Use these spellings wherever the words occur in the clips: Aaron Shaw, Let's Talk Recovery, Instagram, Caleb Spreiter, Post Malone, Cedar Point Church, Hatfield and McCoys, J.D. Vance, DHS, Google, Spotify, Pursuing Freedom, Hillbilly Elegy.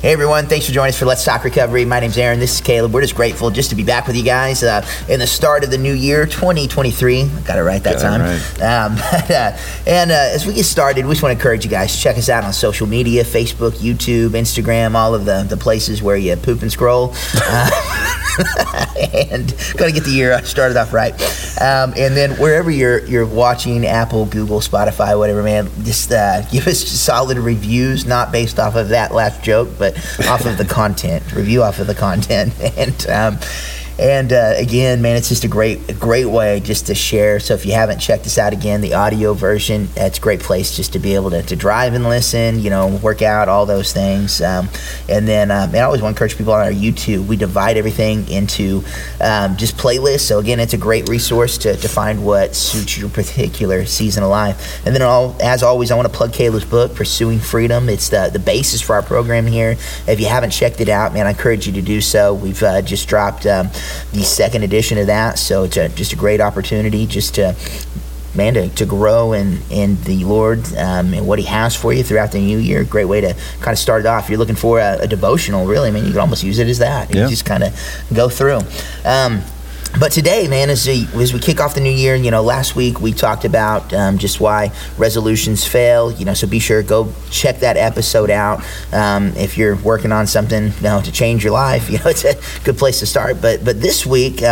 Hey everyone, thanks for joining us for Let's Talk Recovery. My name's Aaron, this is Caleb. We're just grateful just to be back with you guys in the start of the new year, 2023. Got it right that time. Right. As we get started, we just want to encourage you guys to check us out on social media, Facebook, YouTube, Instagram, all of the places where you poop and scroll. And got to get the year started off right. And then wherever you're watching, Apple, Google, Spotify, whatever, man, just give us solid reviews, not based off of that last joke, but off of the content, review off of the content, and again, man, it's just a great way just to share. So if you haven't checked us out, again, the audio version, it's a great place just to be able to drive and listen, work out, all those things. And I always want to encourage people on our YouTube. We divide everything into just playlists. So again, it's a great resource to find what suits your particular season of life. And then as always, I want to plug Caleb's book, Pursuing Freedom. It's the basis for our program here. If you haven't checked it out, man, I encourage you to do so. We've just dropped the second edition of that, so it's just a great opportunity just to grow in the Lord and what He has for you throughout the new year. Great way to kind of start it off. If you're looking for a devotional, really, I mean, you can almost use it as that. Yeah. You just kind of go through. But today, man, as we kick off the new year, last week we talked about just why resolutions fail, so be sure, go check that episode out. If you're working on something to change your life, it's a good place to start. But this week,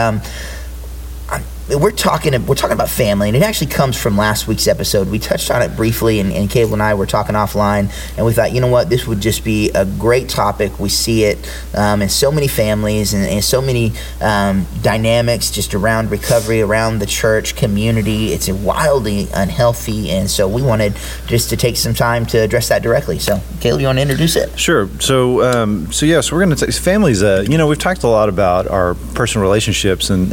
we're talking about family, and it actually comes from last week's episode. We touched on it briefly, and Cable and I were talking offline, and we thought, you know what, this would just be a great topic. We see it in so many families and so many dynamics just around recovery, around the church community. It's wildly unhealthy, and so we wanted just to take some time to address that directly. So, Caleb, you want to introduce it? Sure. So we're going to take families. We've talked a lot about our personal relationships and,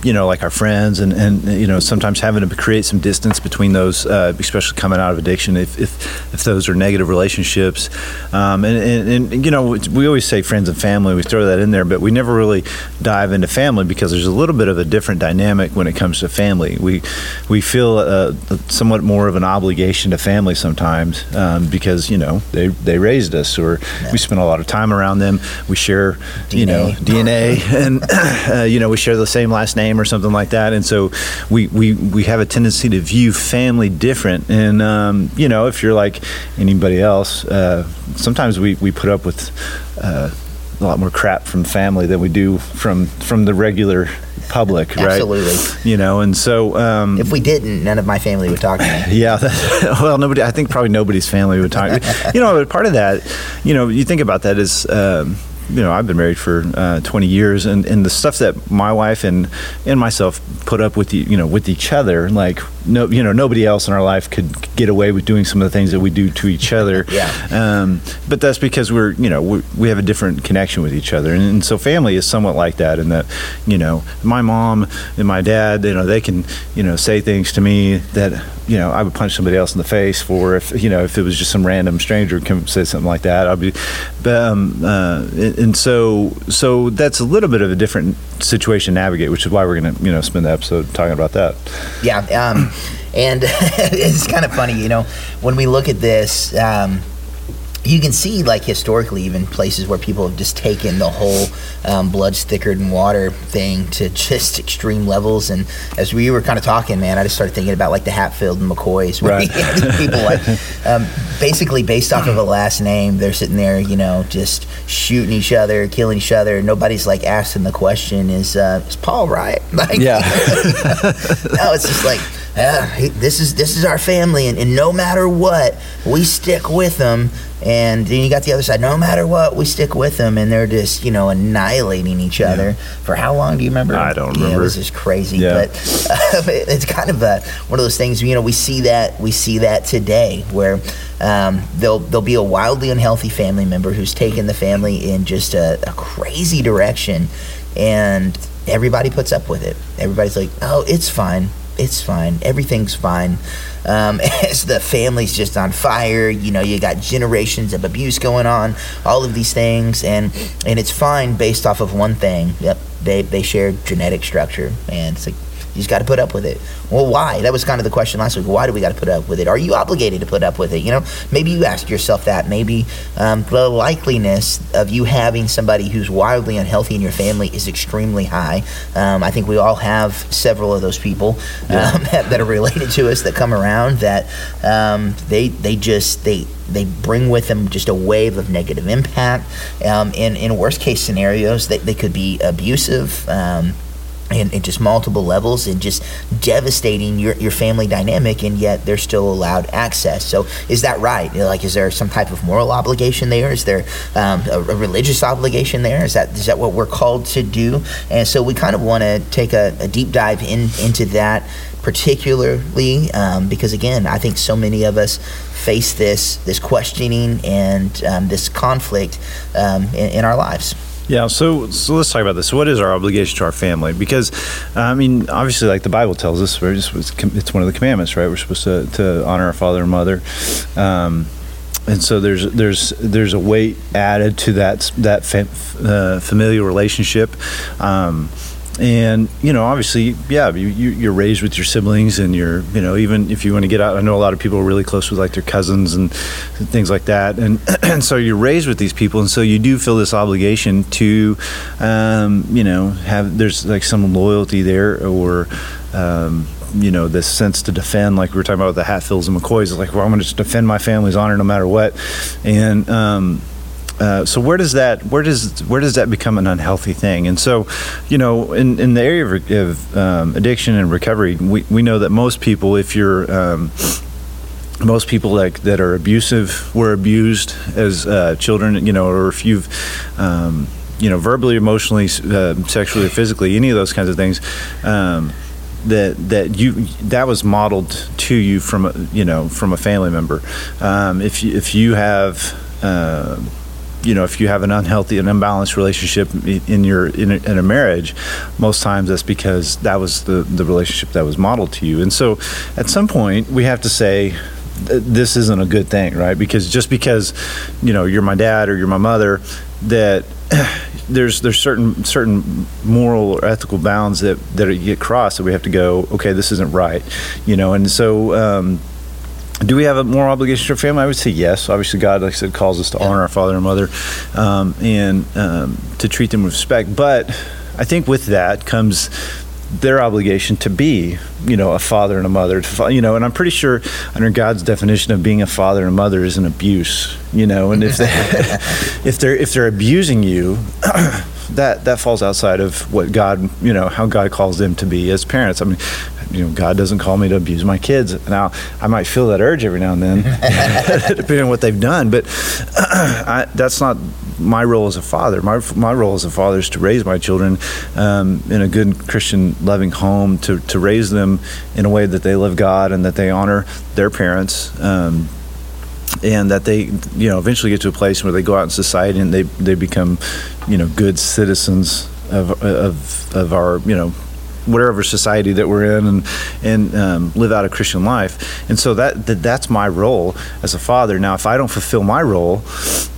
like our friends and sometimes having to create some distance between those, especially coming out of addiction, if those are negative relationships. We always say friends and family, we throw that in there, but we never really dive into family because there's a little bit of a different dynamic when it comes to family. We feel somewhat more of an obligation to family sometimes because, they raised us, or we spend a lot of time around them. We share, DNA. DNA and, we share the same last name or something like that. And so we have a tendency to view family different. And, if you're like anybody else, sometimes we put up with a lot more crap from family than we do from the regular public, right? Absolutely. And so if we didn't, none of my family would talk to me. Yeah. I think probably nobody's family would talk to me. But part of that, you think about that is... I've been married for 20 years, and the stuff that my wife and myself put up with, with each other, like nobody else in our life could get away with doing some of the things that we do to each other. Yeah. But that's because we have a different connection with each other, and so family is somewhat like that. In that, my mom and my dad, they can, say things to me that I would punch somebody else in the face for if it was just some random stranger come say something like that. And so that's a little bit of a different situation to navigate, which is why we're going to, spend the episode talking about that. Yeah. And it's kind of funny, when we look at this, you can see, like, historically, even places where people have just taken the whole blood's thicker than water thing to just extreme levels. And as we were kind of talking, man, I just started thinking about, like, the Hatfield and McCoys, where right. People, like, basically based off of a last name, they're sitting there, just shooting each other, killing each other. Nobody's, like, asking the question, is Paul right? Like, yeah. No, it's just like... this is our family, and no matter what, we stick with them. And then you got the other side, no matter what, we stick with them, and they're just, annihilating each other. For how long, do you remember? I don't remember. Yeah, this is crazy, but it's kind of one of those things, we see that today, where there'll be a wildly unhealthy family member who's taken the family in just a crazy direction, and everybody puts up with it. Everybody's like, oh, it's fine. It's fine. Everything's fine. As the family's just on fire, you got generations of abuse going on, all of these things, and it's fine based off of one thing. Yep, they shared genetic structure, and it's like, You just got to put up with it. Well, why? That was kind of the question last week. Why do we got to put up with it? Are you obligated to put up with it? You know, maybe you ask yourself that. Maybe the likeliness of you having somebody who's wildly unhealthy in your family is extremely high. I think we all have several of those people that are related to us that come around that they bring with them just a wave of negative impact. In worst case scenarios, they could be abusive, and just multiple levels, and just devastating your family dynamic, and yet they're still allowed access. So is that right? Like, is there some type of moral obligation there? Is there a religious obligation there? Is that what we're called to do? And so we kind of want to take a deep dive into that particularly, because again, I think so many of us face this questioning and this conflict in our lives. Yeah, so let's talk about this. What is our obligation to our family? Because, I mean, obviously, like the Bible tells us, it's one of the commandments, right? We're supposed to honor our father and mother, and so there's a weight added to that familial relationship. And, you know, obviously, you're raised with your siblings, and you're, you know, even if you want to get out, I know a lot of people are really close with like their cousins and things like that. And so you're raised with these people. And so you do feel this obligation to, you know, there's like some loyalty there, or, you know, this sense to defend, like we were talking about with the Hatfields and McCoys. It's like, well, I'm going to defend my family's honor no matter what. And, so where does that become an unhealthy thing? And so, you know, in the area of addiction and recovery, we know that most people, if you're most people that are abusive were abused as children, you know, or if you've you know, verbally, emotionally, sexually, or physically, any of those kinds of things, that was modeled to you from a family member. If you have you know, if you have an unhealthy and unbalanced relationship in a marriage, most times that's because that was the relationship that was modeled to you. And so at some point we have to say, this isn't a good thing, right? Because just because, you know, you're my dad or you're my mother, that there's certain moral or ethical bounds that get crossed, that we have to go, okay, this isn't right, you know. And so do we have a moral obligation to our family? I would say yes. Obviously, God, like I said, calls us to honor our father and mother, and to treat them with respect. But I think with that comes their obligation to be, you know, a father and a mother. You know, and I'm pretty sure under God's definition of being a father and a mother is an abuse. You know, and if they're abusing you, that falls outside of what God, you know, how God calls them to be as parents. I mean, you know, God doesn't call me to abuse my kids. Now, I might feel that urge every now and then, depending on what they've done. But that's not my role as a father. My role as a father is to raise my children in a good Christian, loving home, to raise them in a way that they love God and that they honor their parents. And that they, you know, eventually get to a place where they go out in society and they become, you know, good citizens of our, you know, whatever society that we're in, and live out a Christian life. And so that's my role as a father. Now, if I don't fulfill my role,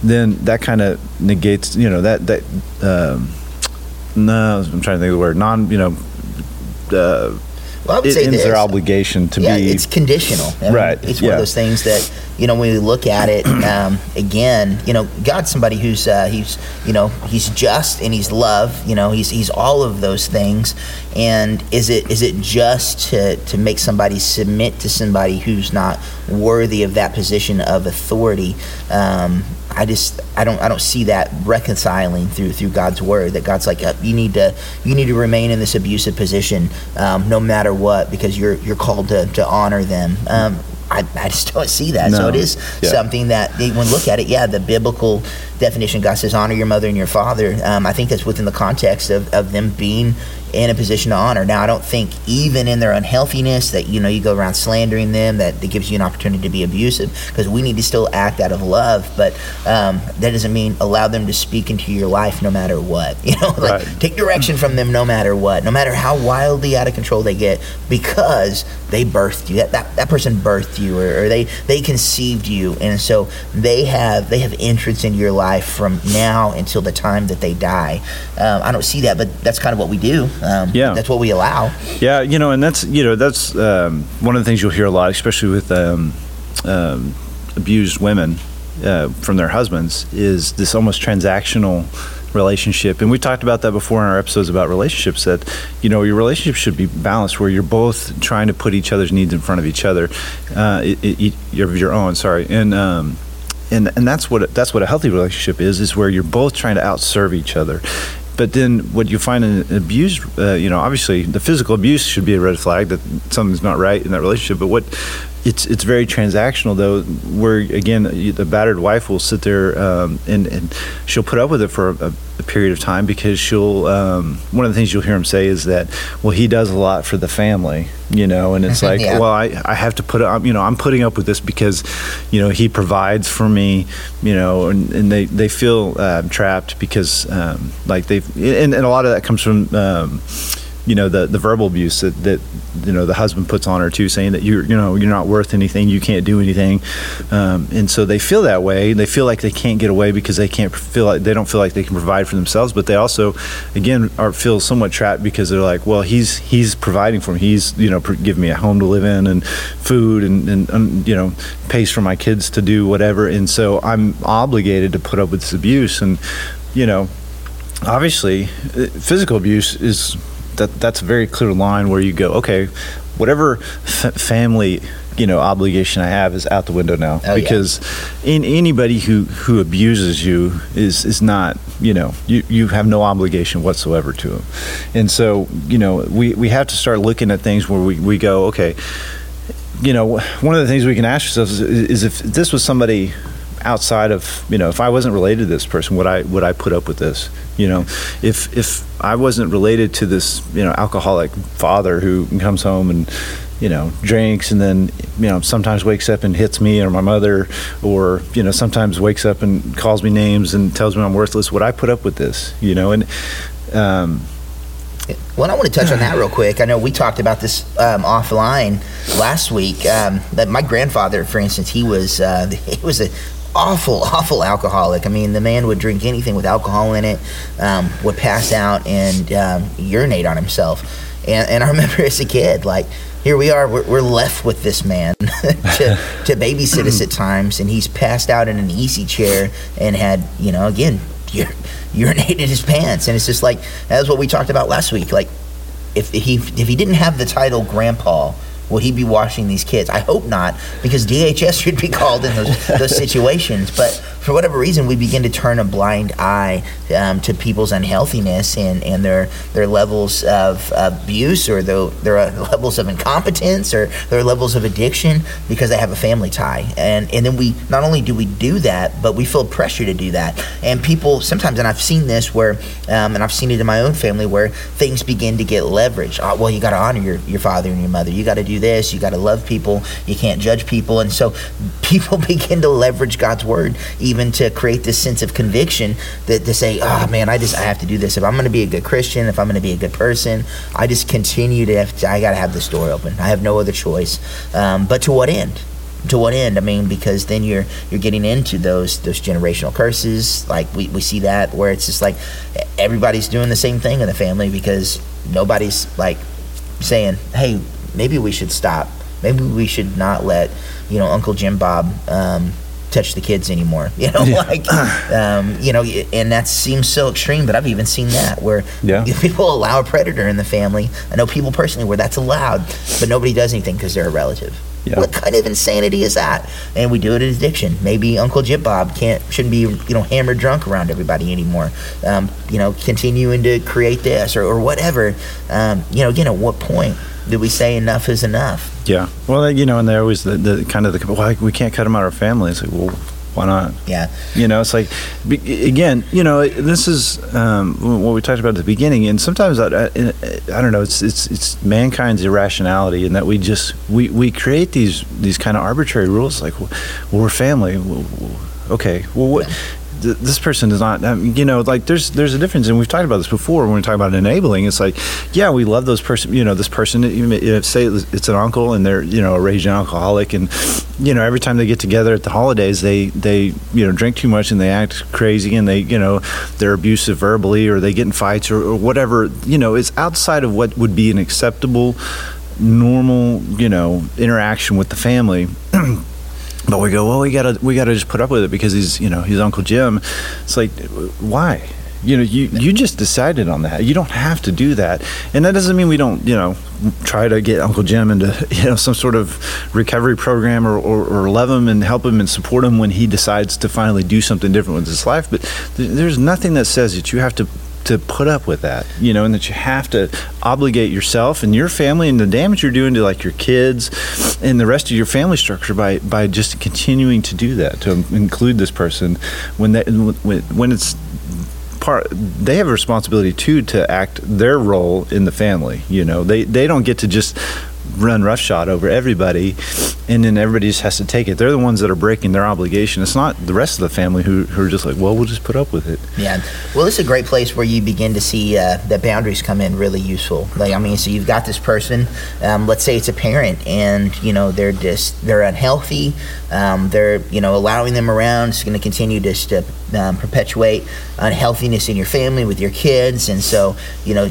then that kind of negates, you know, it ends their obligation to be. It's conditional. I mean, right. It's one of those things that, you know, when we look at it, again, you know, God's somebody who's, he's, you know, he's just and he's love, you know, he's all of those things. And is it just to make somebody submit to somebody who's not worthy of that position of authority? I don't see that reconciling through God's word, that God's like, you need to remain in this abusive position no matter what, because you're called to honor them. I just don't see that. No. So it is something that when you look at it, the biblical definition, God says, honor your mother and your father. I think that's within the context of them being in a position to honor. Now, I don't think even in their unhealthiness that, you know, you go around slandering them, that gives you an opportunity to be abusive, because we need to still act out of love. But that doesn't mean allow them to speak into your life no matter what. You know, like take direction from them no matter what, no matter how wildly out of control they get, because they birthed you. That person birthed you, or they conceived you, and so they have entrance into your life. life from now until the time that they die. I don't see that, but that's kind of what we do. That's what we allow. Yeah, and that's one of the things you'll hear a lot, especially with abused women from their husbands, is this almost transactional relationship. And we've talked about that before in our episodes about relationships, that your relationship should be balanced, where you're both trying to put each other's needs in front of each other, your own, sorry. And that's what a healthy relationship is where you're both trying to outserve each other. But then what you find in abuse, obviously the physical abuse should be a red flag that something's not right in that relationship. But it's very transactional, though, where, again, the battered wife will sit there and she'll put up with it for a period of time, because she'll one of the things you'll hear him say is that, well, he does a lot for the family, and it's like, yeah. Well, I have to put up, I'm putting up with this because, he provides for me, and they feel trapped because and a lot of that comes from the verbal abuse that the husband puts on her too, saying that you're not worth anything, you can't do anything, and so they feel that way. They feel like they can't get away because they don't feel like they can provide for themselves. But they also, again, feel somewhat trapped because they're like, well, he's providing for me. He's giving me a home to live in and food and pays for my kids to do whatever, and so I'm obligated to put up with this abuse. And obviously, physical abuse is. That's a very clear line where you go, okay, whatever family obligation I have is out the window now. Because anybody who abuses you is not, you have no obligation whatsoever to them. And so we have to start looking at things where we go, okay, one of the things we can ask ourselves is if this was somebody outside of, if I wasn't related to this person, would I put up with this? If I wasn't related to this, alcoholic father who comes home and, drinks and then, sometimes wakes up and hits me or my mother, or, sometimes wakes up and calls me names and tells me I'm worthless, would I put up with this? Well, I want to touch on that real quick. I know we talked about this offline last week, that my grandfather, for instance, he was an awful alcoholic. I mean, the man would drink anything with alcohol in it, would pass out and urinate on himself. And I remember as a kid, like, here we are, we're left with this man to babysit us at times, and he's passed out in an easy chair and had, again, urinated his pants. And it's just like, that's what we talked about last week. Like, if he didn't have the title grandpa, would he be washing these kids? I hope not, because DHS should be called in those situations. But for whatever reason, we begin to turn a blind eye to people's unhealthiness and their levels of abuse, or their levels of incompetence, or their levels of addiction, because they have a family tie. And then we not only do we do that, but we feel pressure to do that. And people sometimes, and I've seen this where, and I've seen it in my own family, where things begin to get leveraged. Oh, well, you got to honor your father and your mother. You got to do this. You got to love people. You can't judge people. And so people begin to leverage God's word, even to create this sense of conviction that to say, oh man, I have to do this. If I'm going to be a good Christian, if I'm going to be a good person, I just continue to have to, I got to have this door open. I have no other choice. But to what end? To what end? I mean, because then you're getting into those generational curses. Like we see that where it's just like everybody's doing the same thing in the family, because nobody's like saying, hey, maybe we should stop. Maybe we should not let, Uncle Jim Bob touch the kids anymore. And that seems so extreme, but I've even seen that where people allow a predator in the family. I know people personally where that's allowed, but nobody does anything because they're a relative. Yeah. What kind of insanity is that? And we do it in addiction. Maybe Uncle Jim Bob shouldn't be hammered drunk around everybody anymore. Continuing to create this or whatever. Again, at what point do we say enough is enough? Yeah. Well, and they're always the we can't cut them out of our family. It's like, well, why not? Yeah. It's like, again, this is what we talked about at the beginning. And sometimes, I don't know, it's mankind's irrationality in that we just, we create these kind of arbitrary rules. Like, well, we're family. Well, okay. Well, what? this person is not, you know, like there's a difference. And we've talked about this before when we talk about enabling. It's like, yeah, we love those person, you know, this person, if, say it's an uncle and they're, you know, a raging alcoholic, and, you know, every time they get together at the holidays, they, you know, drink too much and they act crazy and they, you know, they're abusive verbally or they get in fights or whatever, you know, it's outside of what would be an acceptable, normal, you know, interaction with the family. But we go, well, we gotta just put up with it because he's, you know, he's Uncle Jim. It's like, why? You know, you just decided on that. You don't have to do that. And that doesn't mean we don't, you know, try to get Uncle Jim into, you know, some sort of recovery program or love him and help him and support him when he decides to finally do something different with his life. But there's nothing that says that you have to put up with that, you know, and that you have to obligate yourself and your family and the damage you're doing to, like, your kids and the rest of your family structure by just continuing to do that, to include this person when it's part. They have a responsibility too to act their role in the family. You know, they don't get to just run roughshod over everybody and then everybody just has to take it. They're the ones that are breaking their obligation. It's not the rest of the family who are just like, well, we'll just put up with it. Yeah. Well, it's a great place where you begin to see that boundaries come in really useful. Like, I mean, so you've got this person, let's say it's a parent, and, you know, they're unhealthy. They're, you know, allowing them around is going to continue to perpetuate unhealthiness in your family with your kids. And so, you know,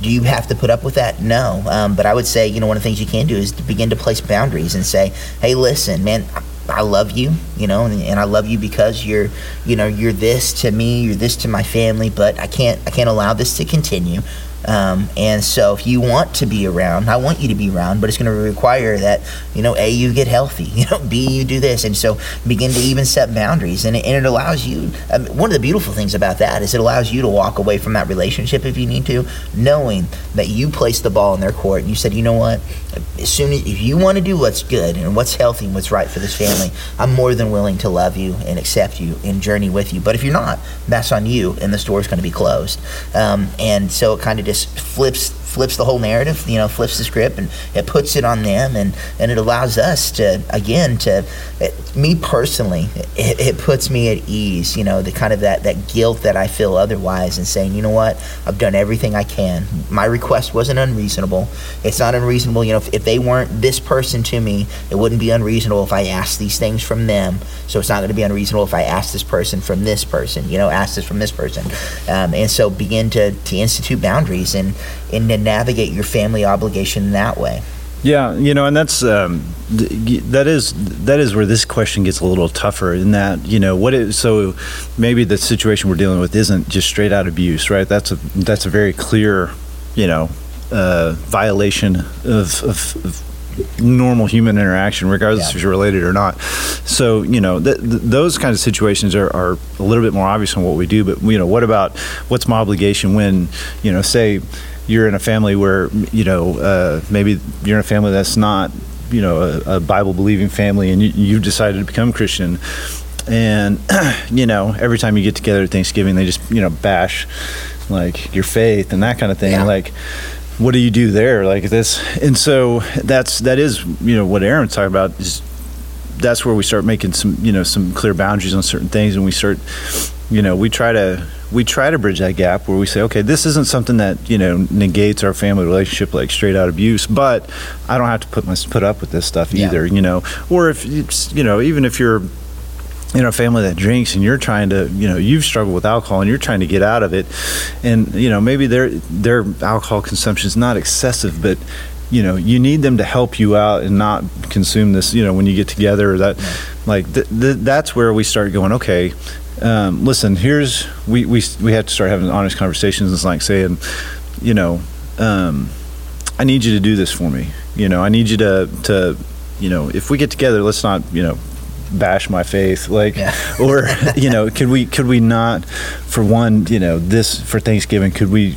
do you have to put up with that? No. But I would say, you know, one of the things you can do is to begin to place boundaries and say, hey, listen, man, I love you, you know, and I love you because you're, you know, you're this to me, you're this to my family, but I can't allow this to continue. And so if you want to be around, I want you to be around, but it's going to require that, you know, A, you get healthy, you know, B, you do this. And so begin to even set boundaries. And it allows you, one of the beautiful things about that is it allows you to walk away from that relationship if you need to, knowing that you placed the ball in their court and you said, you know what, as soon as, if you want to do what's good and what's healthy and what's right for this family, I'm more than willing to love you and accept you and journey with you. But if you're not, that's on you and the store's going to be closed. And so it kind of just flips the whole narrative, you know, flips the script, and it puts it on them, and it allows us to, again, me personally, it puts me at ease, you know, the kind of that guilt that I feel otherwise, and saying, you know what, I've done everything I can. My request wasn't unreasonable. It's not unreasonable, you know, if they weren't this person to me, it wouldn't be unreasonable if I asked these things from them, so it's not going to be unreasonable if I ask this person from this person, you know, ask this from this person. And so begin to institute boundaries and then navigate your family obligation that way. Yeah, you know, and that's that is where this question gets a little tougher. In that, you know, so maybe the situation we're dealing with isn't just straight out abuse, right? That's a very clear, you know, violation of normal human interaction, regardless if you're related or not. So, you know, those kinds of situations are a little bit more obvious on what we do. But, you know, what about, what's my obligation when, you know, say you're in a family where, you know, maybe you're in a family that's not, you know, a Bible-believing family, and you've decided to become Christian. And, you know, every time you get together at Thanksgiving, they just, you know, bash, like, your faith and that kind of thing. Yeah. Like, what do you do there? Like this. And so that is, you know, what Aaron's talking about is, that's where we start making some, you know, some clear boundaries on certain things. And we start, you know, we try to bridge that gap where we say, okay, this isn't something that, you know, negates our family relationship, like straight out abuse, but I don't have to put up with this stuff either, you know. Or if it's, you know, even if you're in a family that drinks and you're trying to, you know, you've struggled with alcohol and you're trying to get out of it, and, you know, maybe their alcohol consumption is not excessive, but, you know, you need them to help you out and not consume this, you know, when you get together. That, like, that's where we start going, okay, listen, here's, we have to start having honest conversations. It's like saying, you know, I need you to do this for me. You know, I need you to, you know, if we get together, let's not, you know, bash my faith, like, or, you know, could we not, for one, you know, this, for Thanksgiving, could we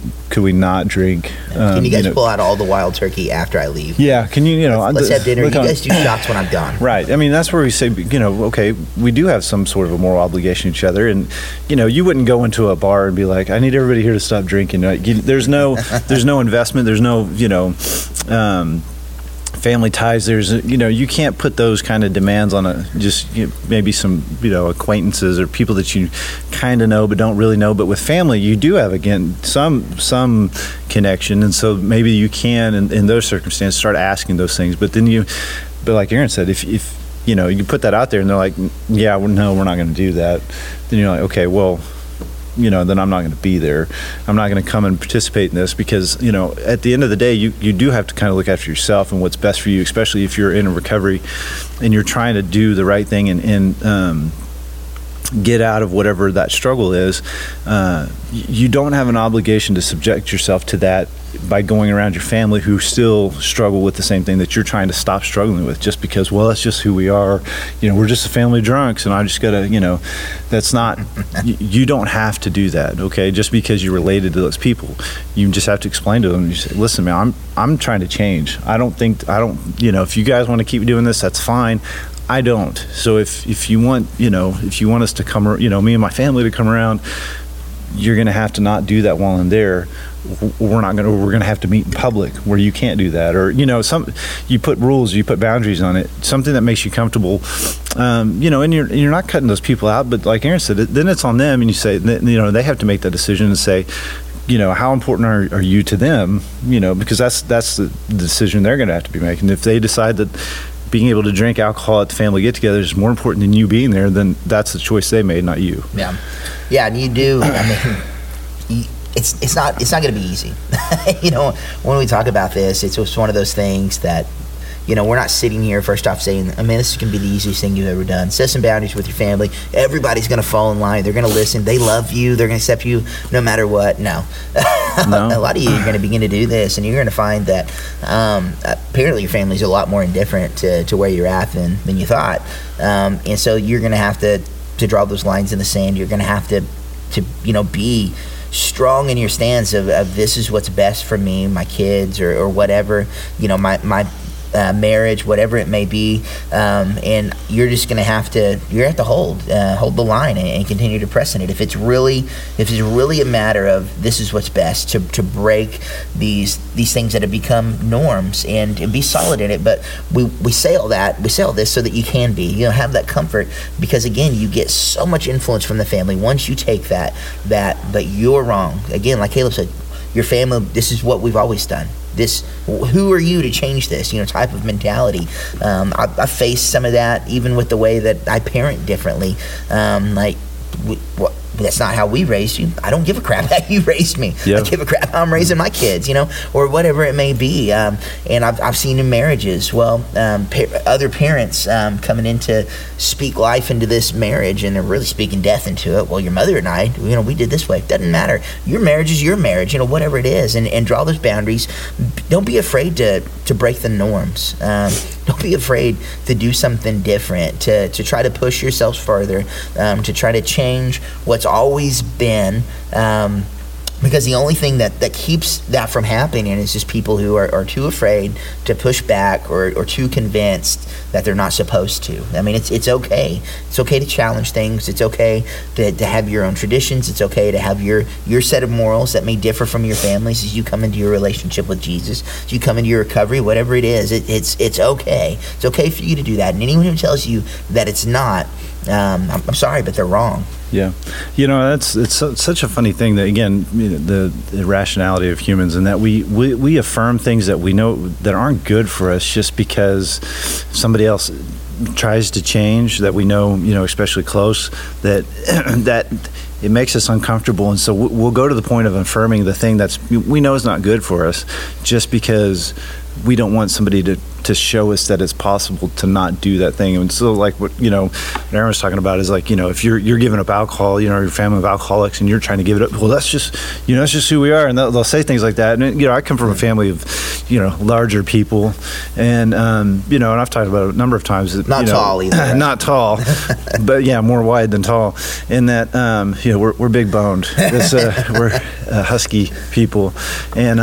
not drink? Can you guys, you know, pull out all the wild turkey after I leave? Yeah, can you, you know, let's have dinner. You guys do shots when I'm gone. Right. I mean, that's where we say, you know, okay, we do have some sort of a moral obligation to each other, and, you know, you wouldn't go into a bar and be like, I need everybody here to stop drinking. Like, there's no investment. There's no, you know, family ties. There's, you can't put those kind of demands on maybe some, acquaintances or people that you kind of know but don't really know. But with family, you do have, again, some connection. And so maybe you can, in those circumstances, start asking those things. But then but like Aaron said, if you put that out there and they're like, yeah, well, no, we're not going to do that. Then you're like, okay, well, then I'm not going to be there. I'm not going to come and participate in this because, at the end of the day, you do have to kind of look after yourself and what's best for you, especially if you're in recovery and you're trying to do the right thing and get out of whatever that struggle is. You don't have an obligation to subject yourself to that by going around your family who still struggle with the same thing that you're trying to stop struggling with just because, well, that's just who we are. We're just a family of drunks and I just gotta, that's not, you don't have to do that. Okay. Just because you're related to those people, you just have to explain to them. And you say, listen, man, I'm trying to change. If you guys want to keep doing this, that's fine. I don't. So if you want, if you want us to come, me and my family to come around, you're going to have to not do that while I'm there. We're going to have to meet in public where you can't do that. Or, you put rules, you put boundaries on it, something that makes you comfortable. And you're not cutting those people out, but like Aaron said, then it's on them and you say, they have to make that decision and say, how important are you to them? Because that's the decision they're going to have to be making. If they decide that being able to drink alcohol at the family get-together is more important than you being there, then that's the choice they made, not you. Yeah, and you do. I mean, it's not going to be easy. When we talk about this, it's just one of those things that, we're not sitting here first off saying, I mean, this is going to be the easiest thing you've ever done. Set some boundaries with your family. Everybody's going to fall in line. They're going to listen. They love you. They're going to accept you no matter what. No. A lot of you are going to begin to do this, and you're going to find that apparently your family's a lot more indifferent to where you're at than you thought. And so you're going to have to draw those lines in the sand. You're going to have to be strong in your stance of this is what's best for me, my kids, or whatever, my marriage, whatever it may be, and you're just going to have to hold the line and continue to press in it. If it's really a matter of this is what's best to break these things that have become norms and be solid in it. But we say all this so that you can be, have that comfort, because again, you get so much influence from the family once you take that. But you're wrong again, like Caleb said. Your family, this is what we've always done. This, who are you to change this, type of mentality. I face some of that even with the way that I parent differently. That's not how we raised you. I don't give a crap how you raised me. Yep. I give a crap how I'm raising my kids, or whatever it may be. And I've seen in marriages, other parents coming in to speak life into this marriage, and they're really speaking death into it. Well, your mother and I, we did this way. It doesn't matter. Your marriage is your marriage, whatever it is. And draw those boundaries. Don't be afraid to break the norms. Don't be afraid to do something different, to try to push yourselves further, to try to change what's always been, because the only thing that keeps that from happening is just people who are too afraid to push back or too convinced that they're not supposed to. I mean, it's okay. It's okay to challenge things. It's okay to have your own traditions. It's okay to have your set of morals that may differ from your family's as you come into your relationship with Jesus, as you come into your recovery, whatever it is. It's okay. It's okay for you to do that. And anyone who tells you that it's not, I'm sorry, but they're wrong. Yeah. It's such a funny thing that, again, the irrationality of humans, and that we affirm things that we know that aren't good for us just because somebody else tries to change that we know, especially close, that it makes us uncomfortable. And so we'll go to the point of affirming the thing that's we know is not good for us just because we don't want somebody to show us that it's possible to not do that thing. And so, like what Aaron was talking about is like, if you're giving up alcohol, your family of alcoholics, and you're trying to give it up, well, that's just that's just who we are. And they'll say things like that. And I come from a family of larger people, and and I've talked about it a number of times. Not tall either. Right? Not tall, but yeah, more wide than tall. In that we're big boned. We're husky people, and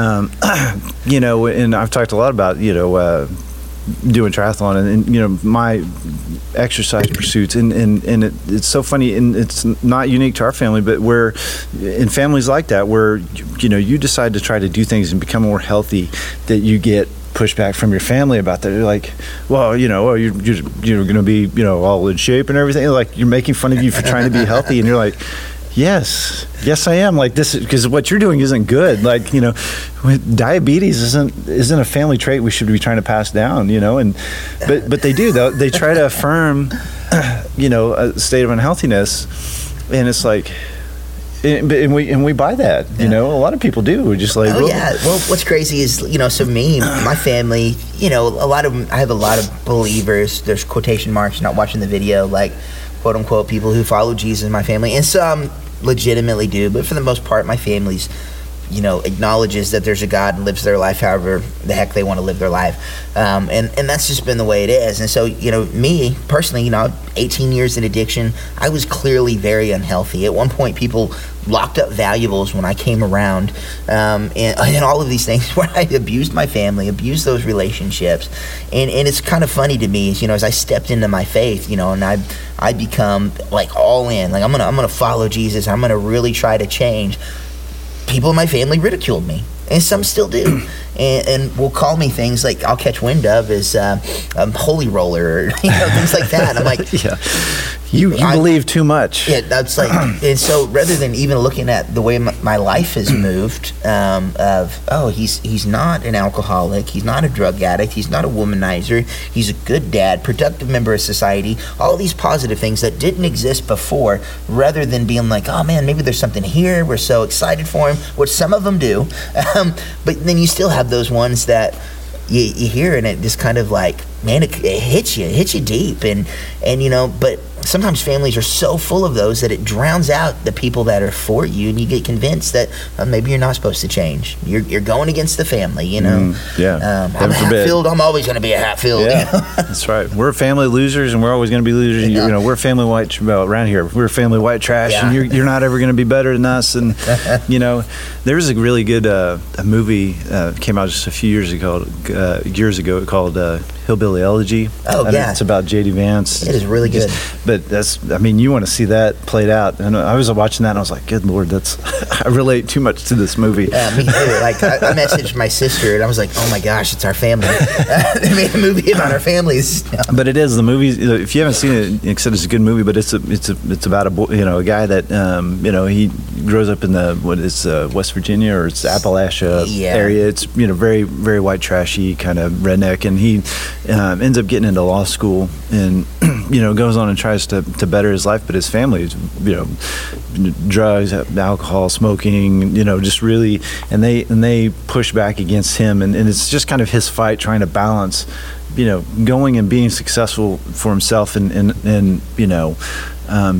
and I've talked a lot about doing triathlon and my exercise pursuits and it's so funny, and it's not unique to our family, but we're in families like that where you decide to try to do things and become more healthy, that you get pushback from your family about that. You're like, well, you know, you're going to be, you know, all in shape and everything. Like, you're making fun of you for trying to be healthy, and you're like, yes, I am. Like, this is because what you're doing isn't good. Like, you know, diabetes isn't a family trait we should be trying to pass down, you know. And but they do though. They try to affirm, you know, a state of unhealthiness, and it's like. And we buy that, you know. A lot of people do. We're just like, oh, yeah. Well, what's crazy is, you know, so me, my family, you know, a lot of them, I have a lot of believers. There's quotation marks not watching the video, like quote unquote people who follow Jesus in my family, and some legitimately do. But for the most part, my family's, you know, acknowledges that there's a God and lives their life however the heck they want to live their life, and that's just been the way it is. And so, you know, me personally, you know, 18 years in addiction, I was clearly very unhealthy. At one point, people locked up valuables when I came around, and all of these things where I abused my family, abused those relationships, and it's kind of funny to me, you know, as I stepped into my faith, you know, and I become like all in, like I'm gonna follow Jesus, I'm gonna really try to change. People in my family ridiculed me, and some still do, and will call me things like I'll catch wind of is holy roller, or, you know, things like that. I'm like, yeah, you believe too much. Yeah, that's like, and so rather than even looking at the way my life has moved, he's not an alcoholic, he's not a drug addict, he's not a womanizer, he's a good dad, productive member of society, all these positive things that didn't exist before, rather than being like, oh man, maybe there's something here, we're so excited for him, which some of them do. But then you still have those ones that you hear, and it just kind of like, man, it hits you deep, and you know. But sometimes families are so full of those that it drowns out the people that are for you, and you get convinced that maybe you're not supposed to change. You're going against the family, you know. I'm Hatfield. I'm always going to be a Hatfield. Yeah, you know? That's right. We're family losers, and we're always going to be losers. You know, we're family white around here. We're family white trash, and you're not ever going to be better than us. And you know, there was a really good a movie came out just a few years ago called Hillbilly Elegy. Oh, yeah. It's about J.D. Vance. It is really good. But that's, I mean, you want to see that played out. And I was watching that, and I was like, good Lord, that's, I relate too much to this movie. Yeah, me too. Like, I messaged my sister, and I was like, oh my gosh, it's our family. They made a movie about our families. But it is, the movie, if you haven't seen it, except it's a good movie, but it's about a boy, you know, a guy that, you know, he grows up in West Virginia, or it's Appalachia area. It's, you know, very, very white, trashy, kind of redneck, and he ends up getting into law school, and you know, goes on and tries to better his life, but his family, you know, drugs, alcohol, smoking, you know, just really, and they push back against him, and it's just kind of his fight trying to balance, you know, going and being successful for himself, and you know,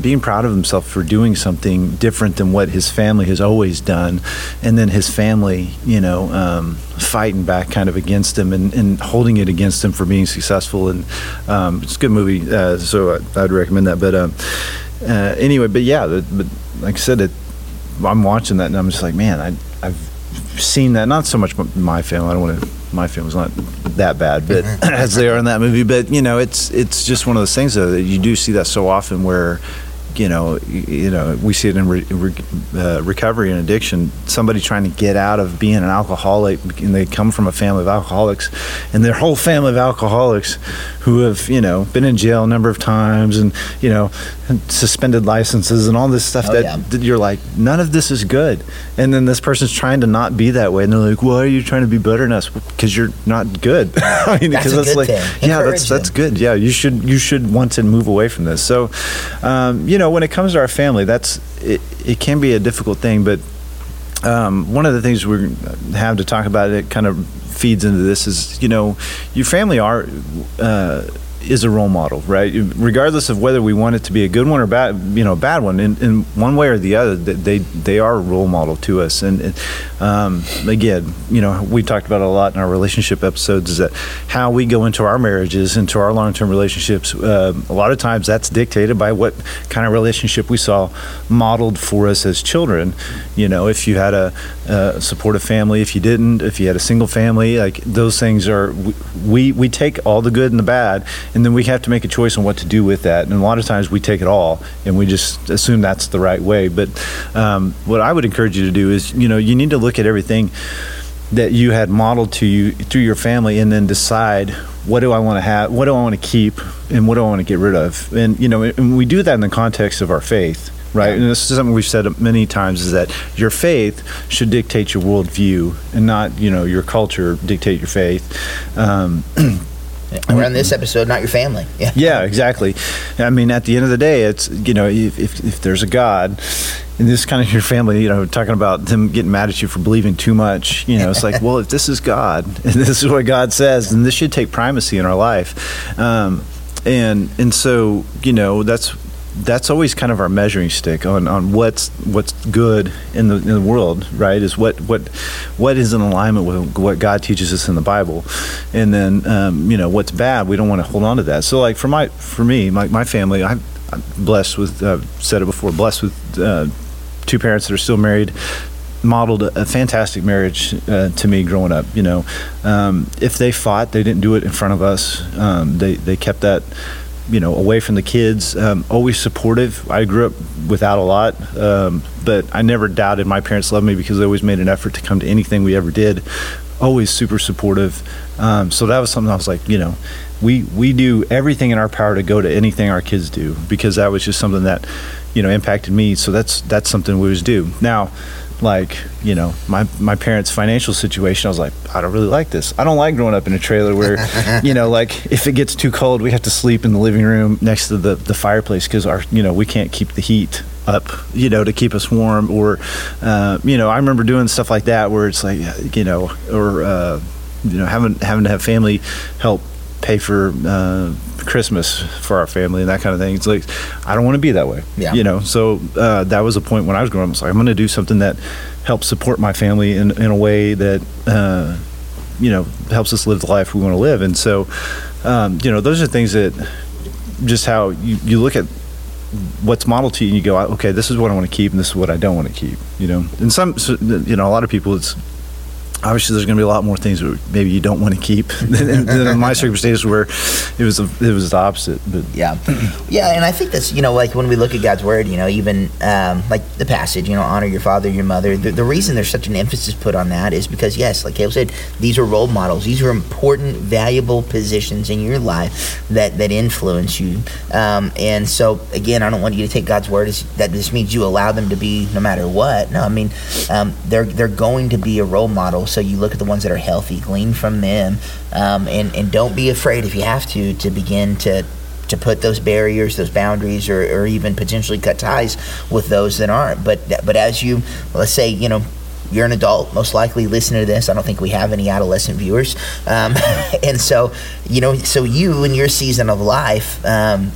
being proud of himself for doing something different than what his family has always done, and then his family, you know, fighting back kind of against him, and holding it against him for being successful. And it's a good movie, so I'd recommend that. But anyway, but yeah, but like I said, I'm watching that, and I'm just like, man, I've seen that. Not so much my family. I don't want to. My family's not that bad, but as they are in that movie. But you know, it's just one of those things though, that you do see that so often, where you know we see it in recovery and addiction. Somebody trying to get out of being an alcoholic, and they come from a family of alcoholics, and their whole family of alcoholics who have, you know, been in jail a number of times, and you know, and suspended licenses and all this stuff. That you're like, none of this is good. And then this person's trying to not be that way, and they're like, why are you trying to be better than us? Because you're not good. I mean, because that's like, thing. Yeah, that's good. Yeah, you should want to move away from this. So, you know, when it comes to our family, that's it. It can be a difficult thing, but one of the things we have to talk about, it kind of feeds into this, is, you know, your family is a role model, right? Regardless of whether we want it to be a good one or bad, you know, bad one, in one way or the other, they are a role model to us. And again, you know, we talked about it a lot in our relationship episodes, is that how we go into our marriages, into our long-term relationships, a lot of times that's dictated by what kind of relationship we saw modeled for us as children. You know, if you had a supportive family, if you didn't, if you had a single family, like those things are, we take all the good and the bad, and then we have to make a choice on what to do with that. And a lot of times we take it all, and we just assume that's the right way. But what I would encourage you to do is, you know, you need to look at everything that you had modeled to you through your family, and then decide, what do I want to have, what do I want to keep, and what do I want to get rid of? And, you know, and we do that in the context of our faith, right? Yeah. And this is something we've said many times, is that your faith should dictate your worldview, and not, you know, your culture dictate your faith. We're on this episode, not your family. Yeah. Yeah, exactly. I mean, at the end of the day, it's, you know, if there's a God, and this kind of your family, you know, talking about them getting mad at you for believing too much, you know, it's like, well, if this is God, and this is what God says, then this should take primacy in our life. And so, you know, that's always kind of our measuring stick on what's good in the world, right? Is what is in alignment with what God teaches us in the Bible, and then you know, what's bad, we don't want to hold on to that. So, like for me, my family, I'm blessed with said it before, blessed with two parents that are still married, modeled a fantastic marriage to me growing up. You know, if they fought, they didn't do it in front of us. They kept that, you know, away from the kids, always supportive. I grew up without a lot, but I never doubted my parents loved me, because they always made an effort to come to anything we ever did, always super supportive. So that was something I was like, you know, we do everything in our power to go to anything our kids do, because that was just something that, you know, impacted me. So that's something we always do. Now, like, you know, my parents' financial situation, I was like, I don't really like this. I don't like growing up in a trailer where, you know, like if it gets too cold, we have to sleep in the living room next to the fireplace, because our, you know, we can't keep the heat up, you know, to keep us warm. Or, you know, I remember doing stuff like that where it's like, you know, or, you know, having to have family help pay for Christmas for our family and that kind of thing. It's like, I don't want to be that way. Yeah. You know, so that was a point when I was growing up. It's like, I'm going to do something that helps support my family in a way that, you know, helps us live the life we want to live. And so, you know, those are things that just how you look at what's modeled to you, and you go, okay, this is what I want to keep, and this is what I don't want to keep, you know. And you know, a lot of people, it's, obviously, there's going to be a lot more things that maybe you don't want to keep than in my circumstances, where it was the opposite. But yeah, and I think that's, you know, like when we look at God's word, you know, even like the passage, you know, honor your father, your mother. The reason there's such an emphasis put on that is because, yes, like Caleb said, these are role models. These are important, valuable positions in your life that influence you. And so, again, I don't want you to take God's word as that just means you allow them to be no matter what. No, I mean, they're going to be a role model. So you look at the ones that are healthy, glean from them, and don't be afraid, if you have to begin to put those barriers, those boundaries, or even potentially cut ties with those that aren't. But as you, let's say, you know, you're an adult, most likely listening to this. I don't think we have any adolescent viewers. And so, you know, so you in your season of life,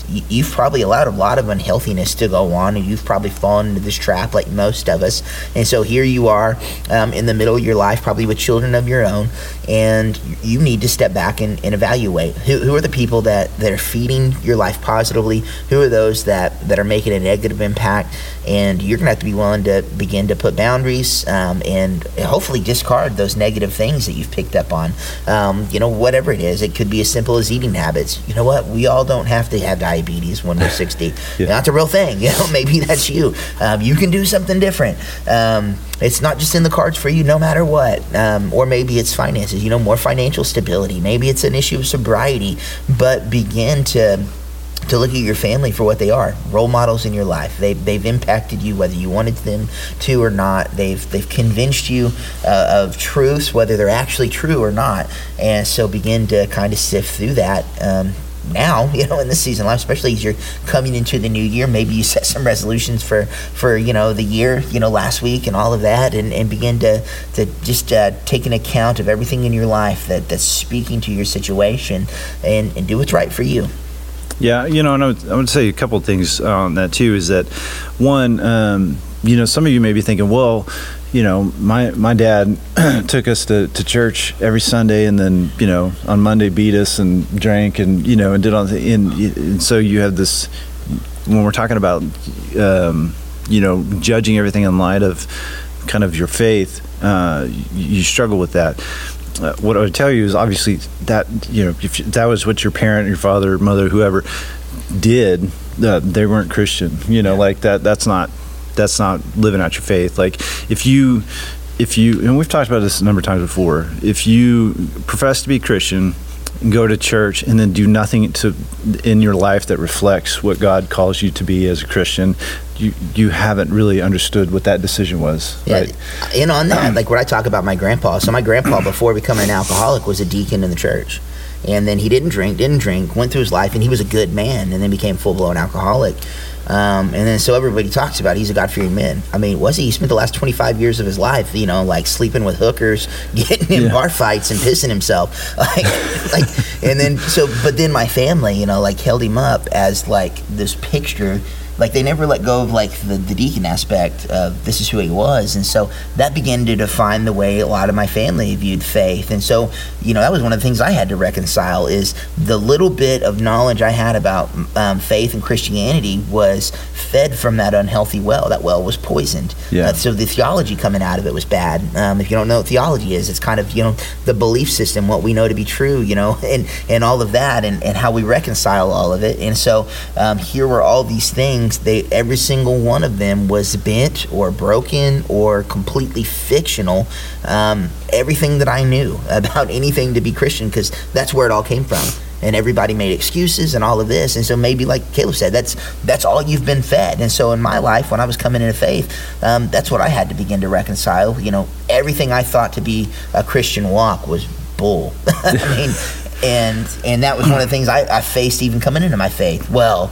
you've probably allowed a lot of unhealthiness to go on, and you've probably fallen into this trap like most of us. And so here you are in the middle of your life, probably with children of your own, and you need to step back and evaluate. Who are the people that are feeding your life positively? Who are those that are making a negative impact? And you're going to have to be willing to begin to put boundaries, and hopefully discard those negative things that you've picked up on. You know, whatever it is, it could be as simple as eating habits. You know what? We all don't have to have diabetes when we're 60. Yeah. That's a real thing. You know, maybe that's you. You can do something different. It's not just in the cards for you, no matter what. Or maybe it's finances. You know, more financial stability. Maybe it's an issue of sobriety. But begin to look at your family for what they are, role models in your life. They've impacted you, whether you wanted them to or not. They've convinced you of truths, whether they're actually true or not. And so begin to kind of sift through that. Now, you know, in this season of life, especially as you're coming into the new year, maybe you set some resolutions for you know, the year, you know, last week and all of that, and begin to just take an account of everything in your life that's speaking to your situation, and do what's right for you. Yeah, you know, and I would say a couple of things on that too, is that one, you know, some of you may be thinking, well, you know, my dad took us to church every Sunday, and then, you know, on Monday beat us and drank, and, you know, and did all the, and so you have this, when we're talking about, you know, judging everything in light of kind of your faith, you struggle with that. What I would tell you is, obviously, that, you know, if that was what your parent, your father, mother, whoever did, they weren't Christian. You know, like that's not living out your faith. Like if you if you, and we've talked about this a number of times before, if you profess to be Christian, go to church, and then do nothing to in your life that reflects what God calls you to be as a Christian, you haven't really understood what that decision was, right? Yeah, and on that, like when I talk about my grandpa, so my grandpa, before becoming an alcoholic, was a deacon in the church. And then he didn't drink, went through his life, and he was a good man, and then became full-blown alcoholic. And then so everybody talks about he's a God-fearing man. I mean, was he? He spent the last 25 years of his life, you know, like sleeping with hookers, getting in bar fights and pissing himself. And then so, but then my family, you know, like held him up as like this picture. Like they never let go of like the deacon aspect of this is who he was. And so that began to define the way a lot of my family viewed faith. And so, you know, that was one of the things I had to reconcile is the little bit of knowledge I had about faith and Christianity was fed from that unhealthy well. That well was poisoned. Yeah. So the theology coming out of it was bad. If you don't know what theology is, it's kind of, you know, the belief system, what we know to be true, you know, and all of that and how we reconcile all of it. And so here were all these things. Every single one of them was bent or broken or completely fictional. Everything that I knew about anything to be Christian, because that's where it all came from. And everybody made excuses and all of this. And so maybe like Caleb said, that's all you've been fed. And so in my life, when I was coming into faith, that's what I had to begin to reconcile. You know, everything I thought to be a Christian walk was bull. I mean, and that was one of the things I faced even coming into my faith. Well,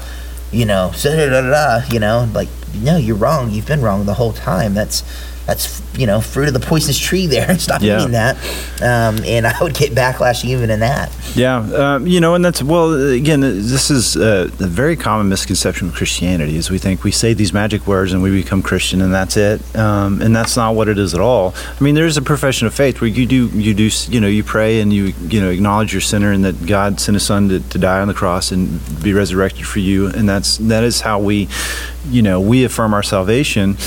you know, you know, like, no, you're wrong. You've been wrong the whole time. That's you know, fruit of the poisonous tree there. Stop eating that. And I would get backlash even in that. Yeah. You know, and that's, well, again, this is a very common misconception of Christianity is we think we say these magic words and we become Christian and that's it. And that's not what it is at all. I mean, there is a profession of faith where you do, you know, you pray and you acknowledge your sinner and that God sent his son to die on the cross and be resurrected for you. And that is how we, you know, we affirm our salvation.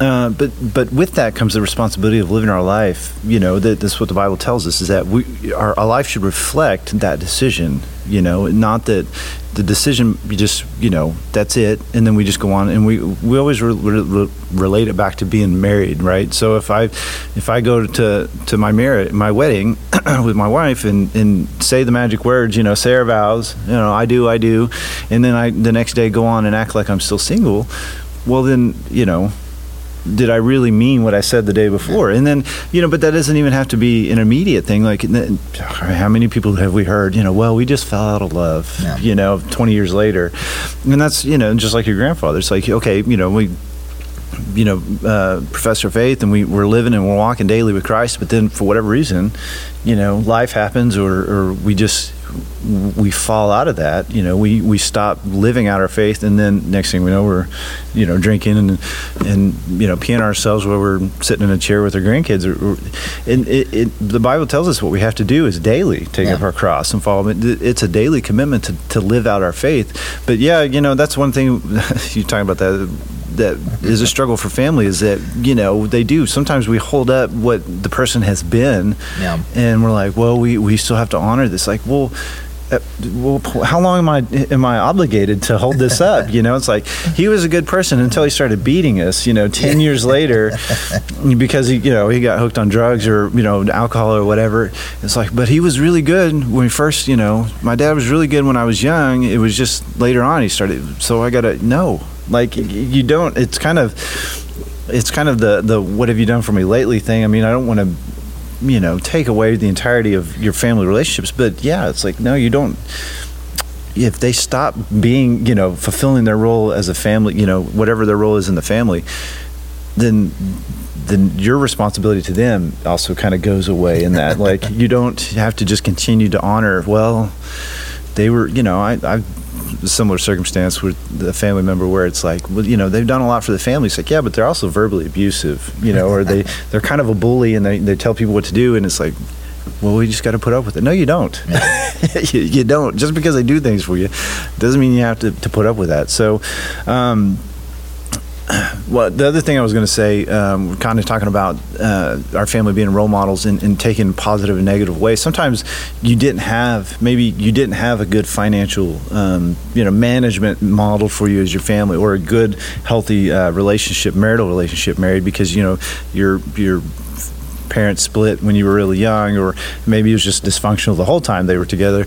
But with that comes the responsibility of living our life. You know, that's what the Bible tells us, is that our life should reflect that decision, you know, not that the decision, you just, you know, that's it. And then we just go on and we always relate it back to being married, right? So if I go to my wedding with my wife and say the magic words, you know, say our vows, you know, I do. And then I, the next day, go on and act like I'm still single. Well, then, you know, did I really mean what I said the day before? And then, you know, but that doesn't even have to be an immediate thing. Like, how many people have we heard, you know, well, we just fell out of love, you know, 20 years later. And that's, you know, just like your grandfather. It's like, okay, you know, we profess our faith and we're living and we're walking daily with Christ. But then for whatever reason, you know, life happens or we fall out of that, you know, we stop living out our faith, and then next thing we know, we're, you know, drinking and you know, peeing ourselves while we're sitting in a chair with our grandkids. And the Bible tells us what we have to do is daily take up our cross and follow him. It's a daily commitment to live out our faith. But yeah, you know, that's one thing you're talking about that is a struggle for family, is that, you know, they do. Sometimes we hold up what the person has been, and we're like, well, we still have to honor this. Like, well, how long am I obligated to hold this up? You know, it's like he was a good person until he started beating us, you know, 10 years later because he, you know, he got hooked on drugs or, you know, alcohol or whatever. It's like, but he was really good when we first, you know, my dad was really good when I was young. It was just later on he started. So I gotta know. Like, you don't, it's kind of the what have you done for me lately thing. I mean, I don't want to, you know, take away the entirety of your family relationships, but yeah, it's like, no, you don't. If they stop being, you know, fulfilling their role as a family, you know, whatever their role is in the family, then your responsibility to them also kind of goes away in that. Like, you don't have to just continue to honor, well, they were, you know, I similar circumstance with a family member where it's like, well, you know, they've done a lot for the family. It's like, yeah, but they're also verbally abusive, you know, or they're kind of a bully and they tell people what to do. And it's like, well, we just got to put up with it. No, you don't. You don't. Just because they do things for you doesn't mean you have to put up with that. So, Well, the other thing I was going to say, we're kind of talking about our family being role models and taking positive and negative ways. Sometimes you didn't have a good financial, management model for you as your family, or a good, healthy marital relationship, because, your parents split when you were really young, or maybe it was just dysfunctional the whole time they were together.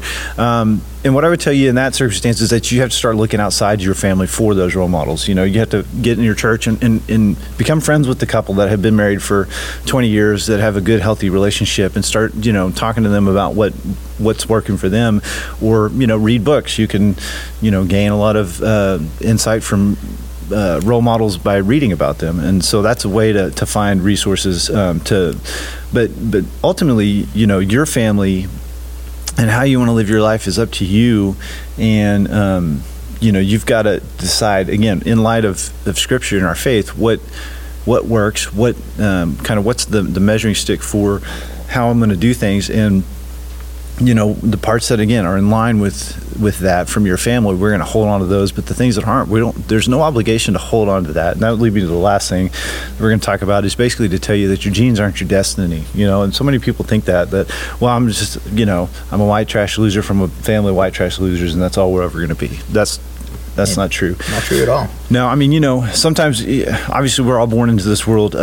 And what I would tell you in that circumstance is that you have to start looking outside your family for those role models. You have to get in your church and become friends with the couple that have been married for 20 years, that have a good, healthy relationship, and start, talking to them about what's working for them, or, read books. You can, gain a lot of insight from role models by reading about them. And so that's a way to find resources but ultimately, your family and how you want to live your life is up to you. And, you've got to decide, again, in light of Scripture and our faith, what works, what what's the measuring stick for how I'm going to do things. And, the parts that, again, are in line with that from your family, we're going to hold on to those. But the things that aren't, there's no obligation to hold on to that. And that would lead me to the last thing we're going to talk about, is basically to tell you that your genes aren't your destiny, and so many people think that, well, I'm just, I'm a white trash loser from a family of white trash losers, and that's all we're ever going to be. That's not true. Not true at all. No, I mean, sometimes, obviously, we're all born into this world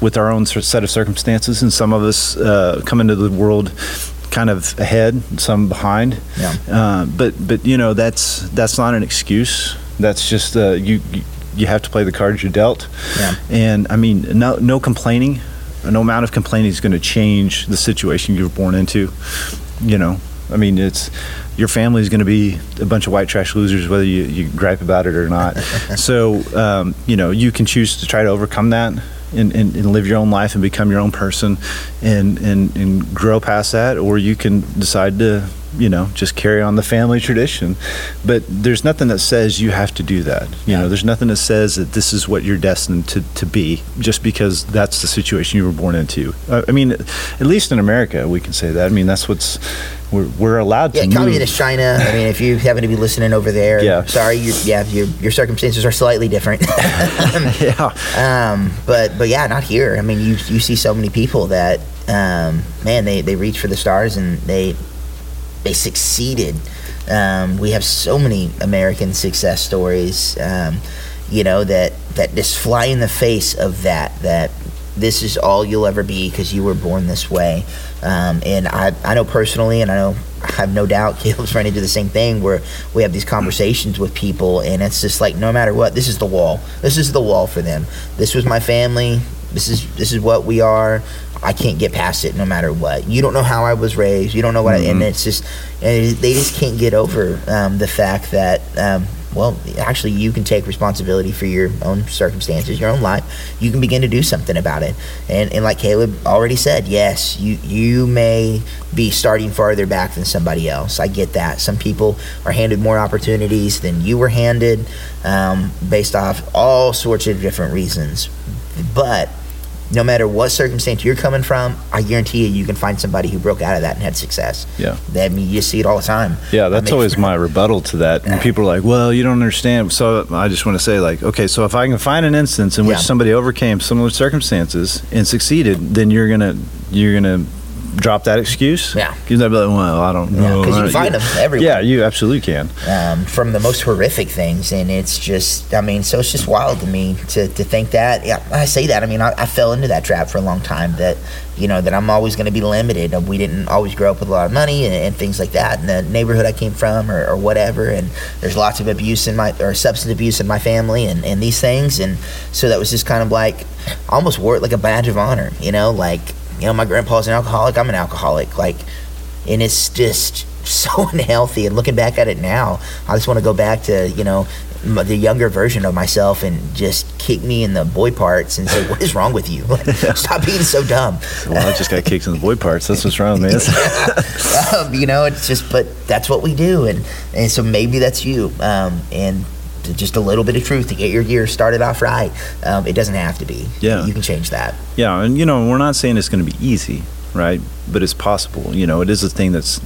with our own set of circumstances, and some of us come into the world kind of ahead, some behind. Yeah. But that's not an excuse. That's just you have to play the cards you're dealt. Yeah. And I mean, no complaining. No amount of complaining is going to change the situation you were born into. I mean, it's your family is going to be a bunch of white trash losers, whether you gripe about it or not. So you can choose to try to overcome that. And live your own life and become your own person and grow past that, or you can decide to just carry on the family tradition. But there's nothing that says you have to do that. There's nothing that says that this is what you're destined to be, just because that's the situation you were born into. I mean, at least in America, we can say that. I mean, that's what's, we're allowed to move. Yeah, communist China, I mean, if you happen to be listening over there, yeah. Sorry, your circumstances are slightly different. Yeah. But yeah, not here. I mean, you see so many people that, they reach for the stars and they succeeded. We have so many American success stories, that just fly in the face of that this is all you'll ever be because you were born this way. And I know personally, and I know I have no doubt Caleb's running into the same thing, where we have these conversations with people, and it's just like, no matter what, this is the wall. This is the wall for them. This was my family. This is what we are. I can't get past it no matter what. You don't know how I was raised. You don't know what mm-hmm. I... And it's just... And they just can't get over the fact that... actually, you can take responsibility for your own circumstances, your own life. You can begin to do something about it. And like Caleb already said, yes, you may be starting farther back than somebody else. I get that. Some people are handed more opportunities than you were handed, based off all sorts of different reasons. But... no matter what circumstance you're coming from, I guarantee you can find somebody who broke out of that and had success. Yeah. I mean, you see it all the time. Yeah, that's always my rebuttal to that. And people are like, well, you don't understand. So I just want to say, like, okay, so if I can find an instance in which somebody overcame similar circumstances and succeeded, then you're gonna drop that excuse. Yeah. Because I'd be like, well, I don't know. Because you find them everywhere. Yeah, you absolutely can. From the most horrific things, and it's just, I mean, so it's just wild to me to think that. Yeah, I say that. I mean, I fell into that trap for a long time, that that I'm always going to be limited. We didn't always grow up with a lot of money and things like that, and the neighborhood I came from or whatever, and there's lots of abuse substance abuse in my family and these things, and so that was just kind of like, I almost wore it like a badge of honor, my grandpa's an alcoholic, I'm an alcoholic, and it's just so unhealthy. And looking back at it now, I just want to go back to, the younger version of myself and just kick me in the boy parts and say, what is wrong with you? Stop being so dumb. Well, I just got kicked in the boy parts. That's what's wrong, man. Yeah. It's just, but that's what we do. And so maybe that's you. And just a little bit of truth to get your year started off right. It doesn't have to be. Yeah. You can change that. Yeah, and we're not saying it's going to be easy, right? But it's possible. It is a thing that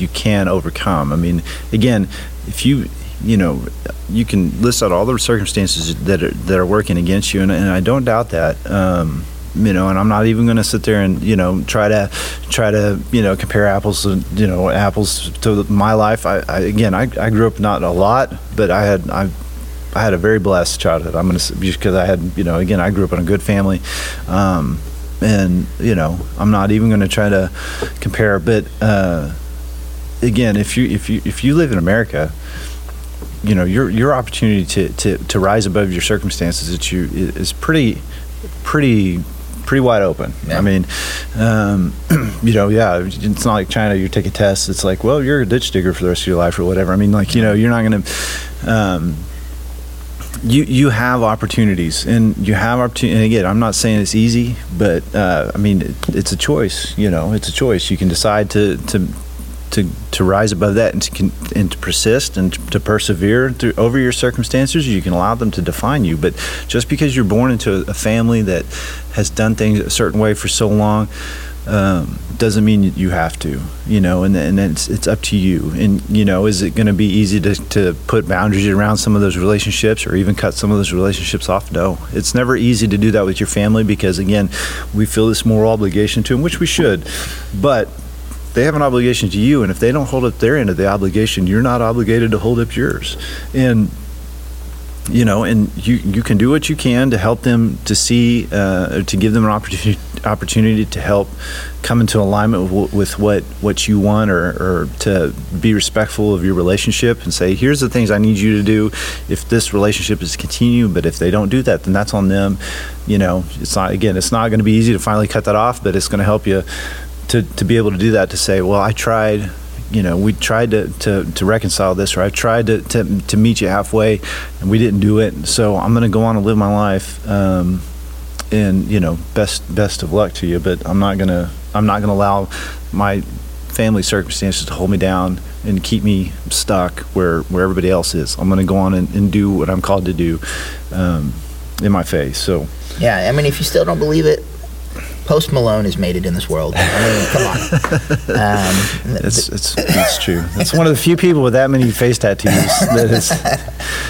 you can overcome. I mean, again, if you you know, you can list out all the circumstances that are working against you, and I don't doubt that. You know, and I'm not even going to sit there and, you know, try to, you know, compare apples to my life. I grew up not a lot, but I had a very blessed childhood. I'm going to, because I had, you know, again, I grew up in a good family. And, you know, I'm not even going to try to compare, but, again, if you live in America, you know, your opportunity to rise above your circumstances is pretty wide open. Yeah. I mean, you know, yeah, it's not like China, you take a test, it's like, well, you're a ditch digger for the rest of your life or whatever. I mean, like, you know, you're not going to, you have opportunities, and again, I'm not saying it's easy, but, I mean, it's a choice, you know, it's a choice. You can decide to rise above that and to persist and to persevere over your circumstances. You can allow them to define you, but just because you're born into a family that has done things a certain way for so long, doesn't mean you have to, you know, and it's up to you. And, you know, is it going to be easy to put boundaries around some of those relationships or even cut some of those relationships off? No, it's never easy to do that with your family, because again, we feel this moral obligation to them, which we should, but they have an obligation to you, and if they don't hold up their end of the obligation, you're not obligated to hold up yours. And, you know, and you can do what you can to help them to see, to give them an opportunity to help come into alignment with what you want, or to be respectful of your relationship and say, here's the things I need you to do if this relationship is to continue, but if they don't do that, then that's on them. You know, it's not going to be easy to finally cut that off, but it's going to help you to be able to do that, to say, well, I tried, you know, we tried to reconcile this, or I tried to meet you halfway and we didn't do it, so I'm going to go on and live my life, and, you know, best of luck to you, but I'm not going to allow my family circumstances to hold me down and keep me stuck where everybody else is. I'm going to go on and do what I'm called to do, in my faith. So yeah, I mean, if you still don't believe it, Post Malone has made it in this world. I mean, come on. It's true. It's one of the few people with that many face tattoos that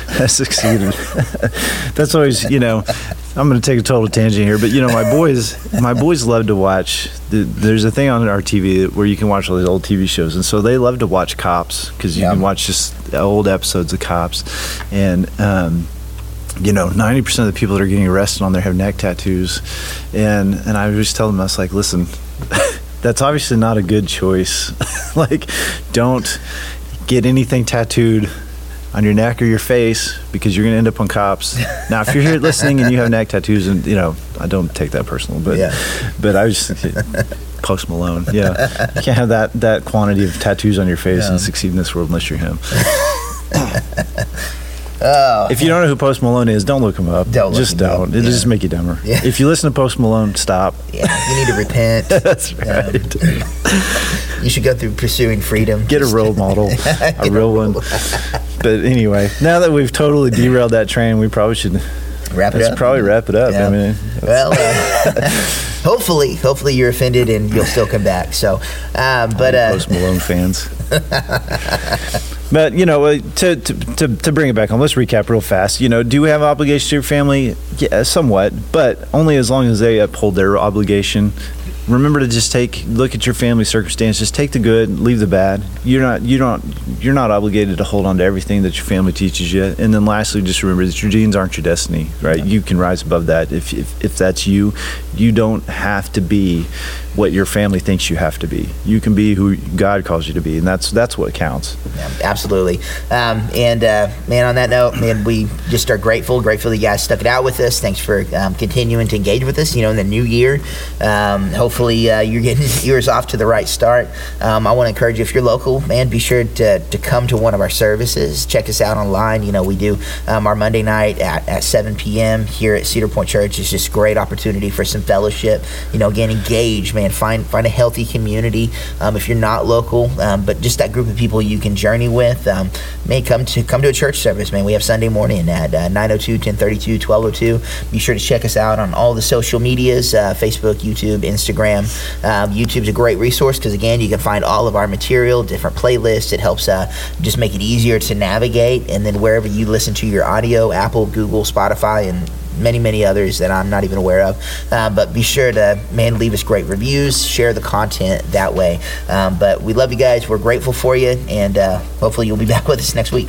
has succeeded. That's always, you know, I'm going to take a total tangent here, but, you know, my boys love to watch. There's a thing on our TV where you can watch all these old TV shows, and so they love to watch Cops, because you can watch just old episodes of Cops, and, you know, 90% of the people that are getting arrested on there have neck tattoos, and I just tell them, I was like, listen, that's obviously not a good choice. Like, don't get anything tattooed on your neck or your face, because you're going to end up on Cops. Now, if you're here listening and you have neck tattoos, and, you know, I don't take that personal, but yeah. But I was Post Malone, yeah, you can't have that quantity of tattoos on your face and succeed in this world unless you're him. Oh, if you don't know who Post Malone is, don't look him up. Don't. It'll just make you dumber. Yeah. If you listen to Post Malone, stop. Yeah, you need to repent. That's right. You should go through Pursuing Freedom. Get a role model. A real one. But anyway, now that we've totally derailed that train, we probably should wrap it up. Yeah. I mean, well, hopefully you're offended and you'll still come back. So, Post Malone fans. But, you know, to bring it back on, let's recap real fast. You know, do we have obligations to your family? Yeah, somewhat, but only as long as they uphold their obligation. Remember to just look at your family circumstances, take the good, leave the bad. You're not obligated to hold on to everything that your family teaches you. And then lastly, just remember that your genes aren't your destiny, right? Yeah. You can rise above that if that's you. You don't have to be what your family thinks you have to be. You can be who God calls you to be, and that's what counts. Yeah, absolutely. Man, on that note, man, we just are grateful that you guys stuck it out with us. Thanks for continuing to engage with us, you know, in the new year. Hopefully you're getting yours off to the right start. I want to encourage you, if you're local, man, be sure to come to one of our services. Check us out online. You know, we do our Monday night at 7 p.m. here at Cedar Point Church. It's just a great opportunity for some fellowship. You know, again, engage, man. Find a healthy community. If you're not local, but just that group of people you can journey with, may come to a church service, man. We have Sunday morning at 9:02, 10:32, 12:02. Be sure to check us out on all the social medias, Facebook, YouTube, Instagram, program. YouTube's a great resource because, again, you can find all of our material, different playlists. It helps just make it easier to navigate. And then wherever you listen to your audio, Apple, Google, Spotify, and many others that I'm not even aware of, but be sure to leave us great reviews, share the content that way. But we love you guys. We're grateful for you, and hopefully you'll be back with us next week.